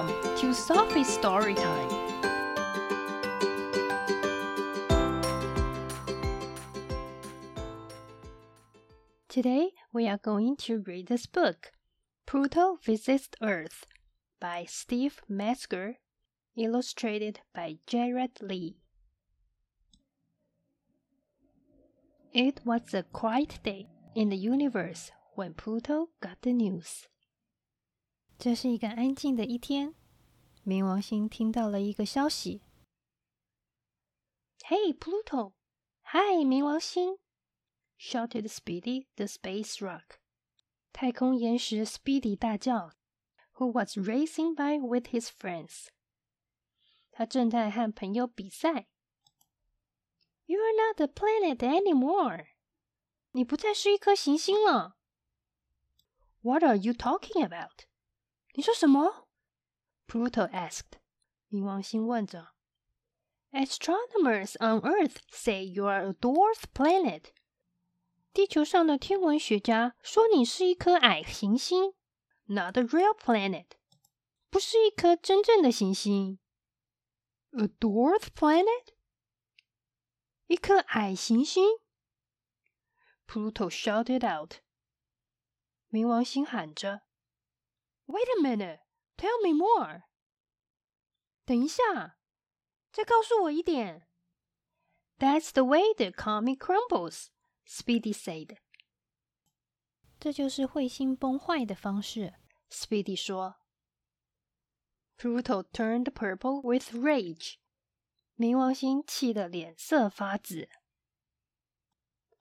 Welcome to Sophie's Storytime. Today we are going to read this book, Pluto Visits Earth, by Steve Metzger, illustrated by Jared Lee. It was a quiet day in the universe when Pluto got the news. 这是一个安静的一天，冥王星听到了一个消息。"Hey, Pluto! Hi, 冥王星!" shouted Speedy, the space rock. 太空岩石 Speedy 大叫 ，who was racing by with his friends. 他正在和朋友比赛。"You're not a planet anymore! 你不再是一颗行星了。"What are you talking about?你说什么 ？Pluto asked. 冥王星问着。Astronomers on Earth say you are a dwarf planet. 地球上的天文学家说你是一颗矮行星。Not a real planet. 不是一颗真正的行星。A dwarf planet? 一颗矮行星 ？Pluto shouted out. 冥王星喊着。Wait a minute, tell me more. 等一下，再告诉我一点。That's the way the comet crumbles, Speedy said. 这就是彗星崩坏的方式 ，Speedy 说。Pluto turned purple with rage. 冥王星气得脸色发紫。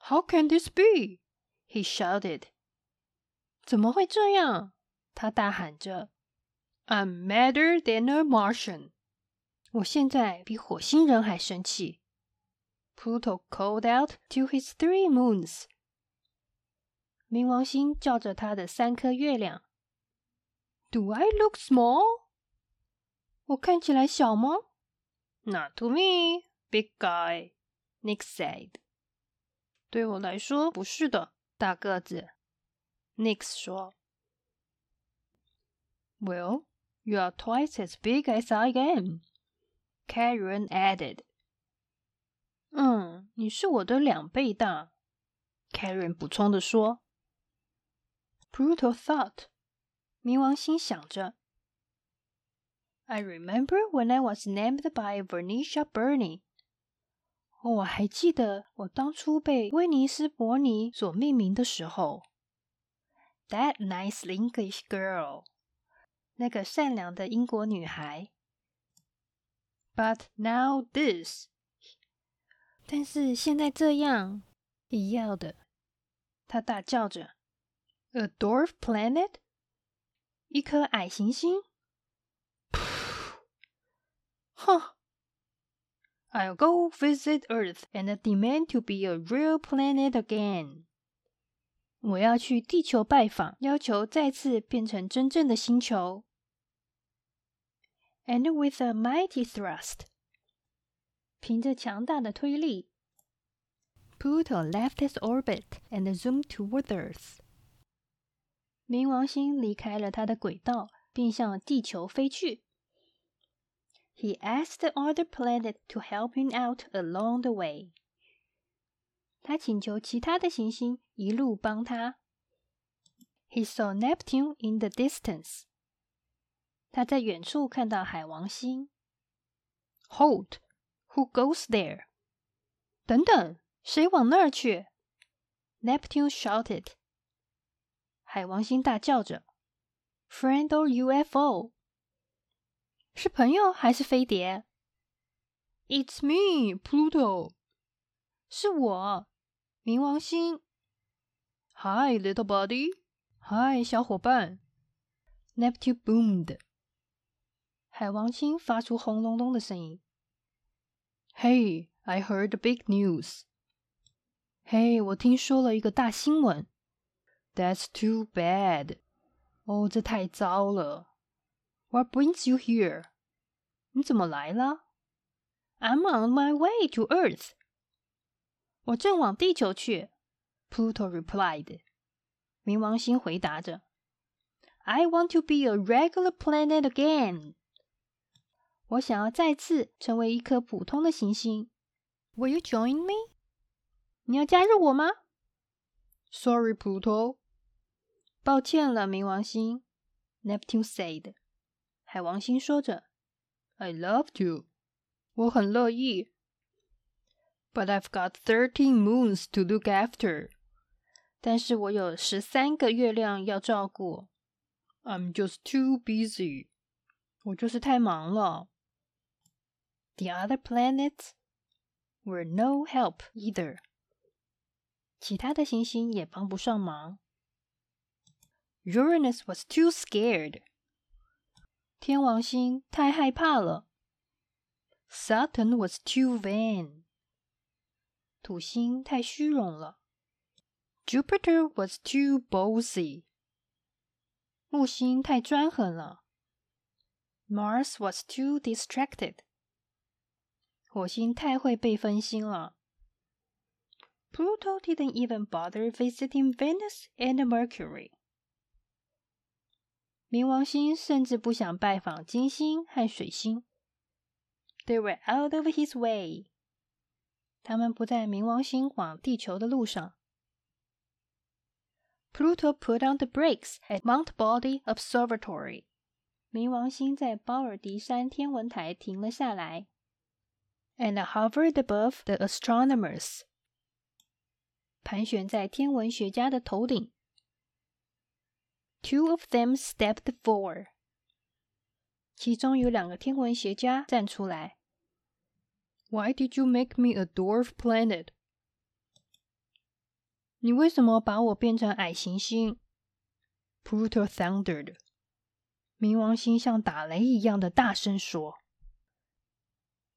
How can this be? He shouted. 怎么会这样？他大喊着 I'm madder than a Martian. 我现在比火星人还生气 Pluto called out to his 3 moons. 冥王星叫着他的3颗月亮 Do I look small? 我看起来小吗 Not to me, big guy, Nick said. 对我来说不是的，大个子 Nick 说Well, you are twice as big as I am, Karen added. 你是我的2倍大 Karen 补充地说。Pluto thought. 冥王星想着。I remember when I was named by Vernicia Bernie. 我还记得我当初被威尼斯伯尼所命名的时候。That nice English girl.那个善良的英国女孩 But now this 但是现在这样一样的她大叫着 A dwarf planet? 一颗矮行星哼 I'll go visit Earth and demand to be a real planet again 我要去地球拜访要求再次变成真正的星球And with a mighty thrust, 凭着强大的推力 Pluto left his orbit and zoomed toward Earth. 冥王星离开了他的轨道，并向地球飞去。He asked the other planet to help him out along the way. 他请求其他的行星一路帮他。He saw Neptune in the distance.他在远处看到海王星 Hold! Who goes there? 等等，谁往那儿去 Neptune shouted. 海王星大叫着 Friend or UFO? 是朋友还是飞碟 It's me, Pluto. 是我，冥王星 Hi, little buddy. Hi, 小伙伴 Neptune boomed.海王星发出轰隆隆的声音。Hey, I heard big news. Hey, 我听说了一个大新闻。That's too bad. 这太糟了。What brings you here? 你怎么来了 I'm on my way to Earth. 我正往地球去。Pluto replied. 冥王星回答着。I want to be a regular planet again. 我想要再次成为一颗普通的行星。Will you join me? 你要加入我吗？ Sorry, Pluto. 抱歉了，冥王星。Neptune said. 海王星说着 I love you. 我很乐意。But I've got 13 moons to look after. 但是我有13个月亮要照顾。I'm just too busy. 我就是太忙了。The other planets were no help either. 其他的行星也帮不上忙。Uranus was too scared. 天王星太害怕了。Saturn was too vain. 土星太虚荣了。Jupiter was too bossy.木星太专横了。Mars was too distracted. 火星太会被分心了。Pluto didn't even bother visiting Venus and Mercury. 冥王星甚至不想拜访金星和水星。They were out of his way. 他们不在冥王星往地球的路上。Pluto put on the brakes at Mount Baldy Observatory. 冥王星在包尔迪山天文台停了下来 and hovered above the astronomers. 盘旋在天文学家的头顶 Two of them stepped forward. 其中有两个天文学家站出来 Why did you make me a dwarf planet?你为什么把我变成矮行星 ？Pluto thundered. 冥王星像打雷一样的大声说。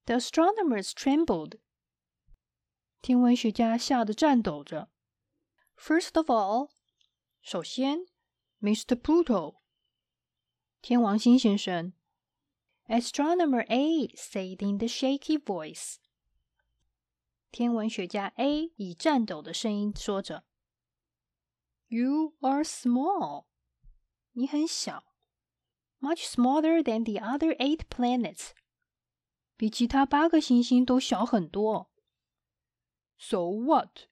The astronomers trembled. 天文学家吓得颤抖着。First of all, 首先 ，Mr. Pluto. 天王星先生。Astronomer A said in the shaky voice.天文学家 A 以颤抖的声音说着 You are small. 你很小 Much smaller than the other 8 planets. 比其他8个行星都小很多 So what?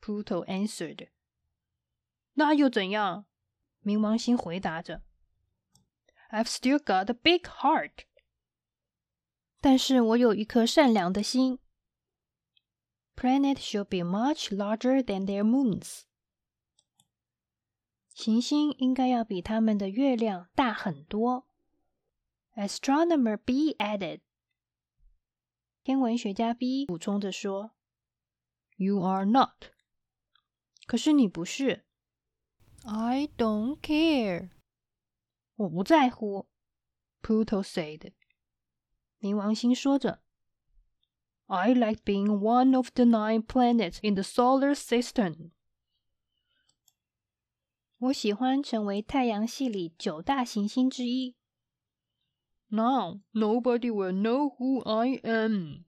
Pluto answered. 那又怎样？冥王星回答着 I've still got a big heart. 但是我有一颗善良的心Planets should be much larger than their moons. 行星应该要比它们的月亮大很多。Astronomer B added. 天文学家 B 补充着说 You are not. 可是你不是。I don't care. 我不在乎。Pluto said. 冥王星说着。I like being one of the 9 planets in the solar system. 我喜欢成为太阳系里9大行星之一。Now, nobody will know who I am.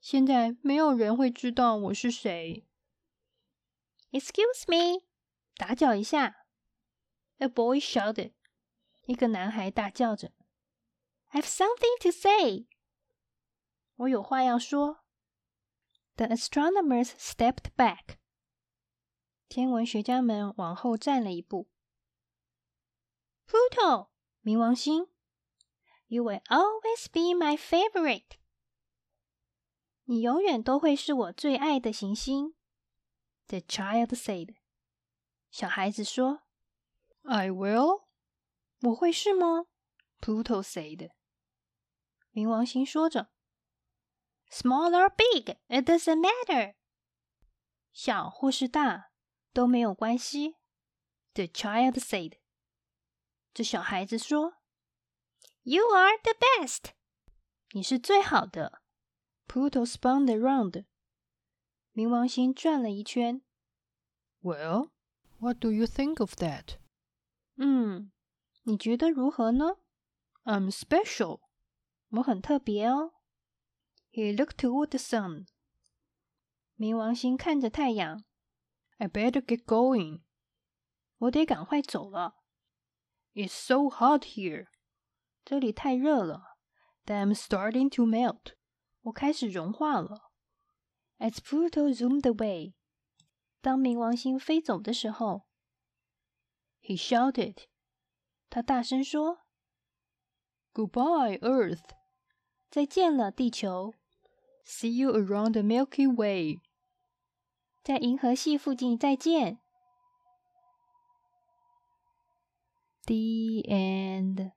现在没有人会知道我是谁。Excuse me! 打搅一下。A boy shouted. 一个男孩大叫着。I have something to say.我有话要说。The astronomers stepped back. 天文学家们往后站了一步。Pluto, 冥王星 You will always be my favorite. 你永远都会是我最爱的行星。The child said. 小孩子说 I will. 我会是吗？ Pluto said. 冥王星说着。Small or big, it doesn't matter. 小或是大都没有关系。The child said. 这小孩子说 You are the best. 你是最好的。Pluto spun around. 冥王星转了一圈。Well, what do you think of that? 你觉得如何呢？ I'm special. 我很特别哦。He looked toward the sun. 冥王星看着太阳。I better get going. 我得赶快走了。It's so hot here. 这里太热了。That I'm starting to melt. 我开始融化了。As Pluto zoomed away. 当冥王星飞走的时候。He shouted. 他大声说 Goodbye, Earth. 再见了，地球。See you around the Milky Way. 在银河系附近再见。The end.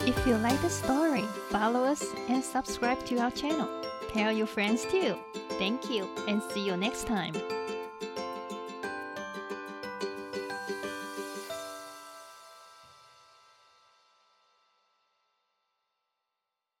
If you like the story, follow us and subscribe to our channel. Tell your friends too. Thank you and see you next time.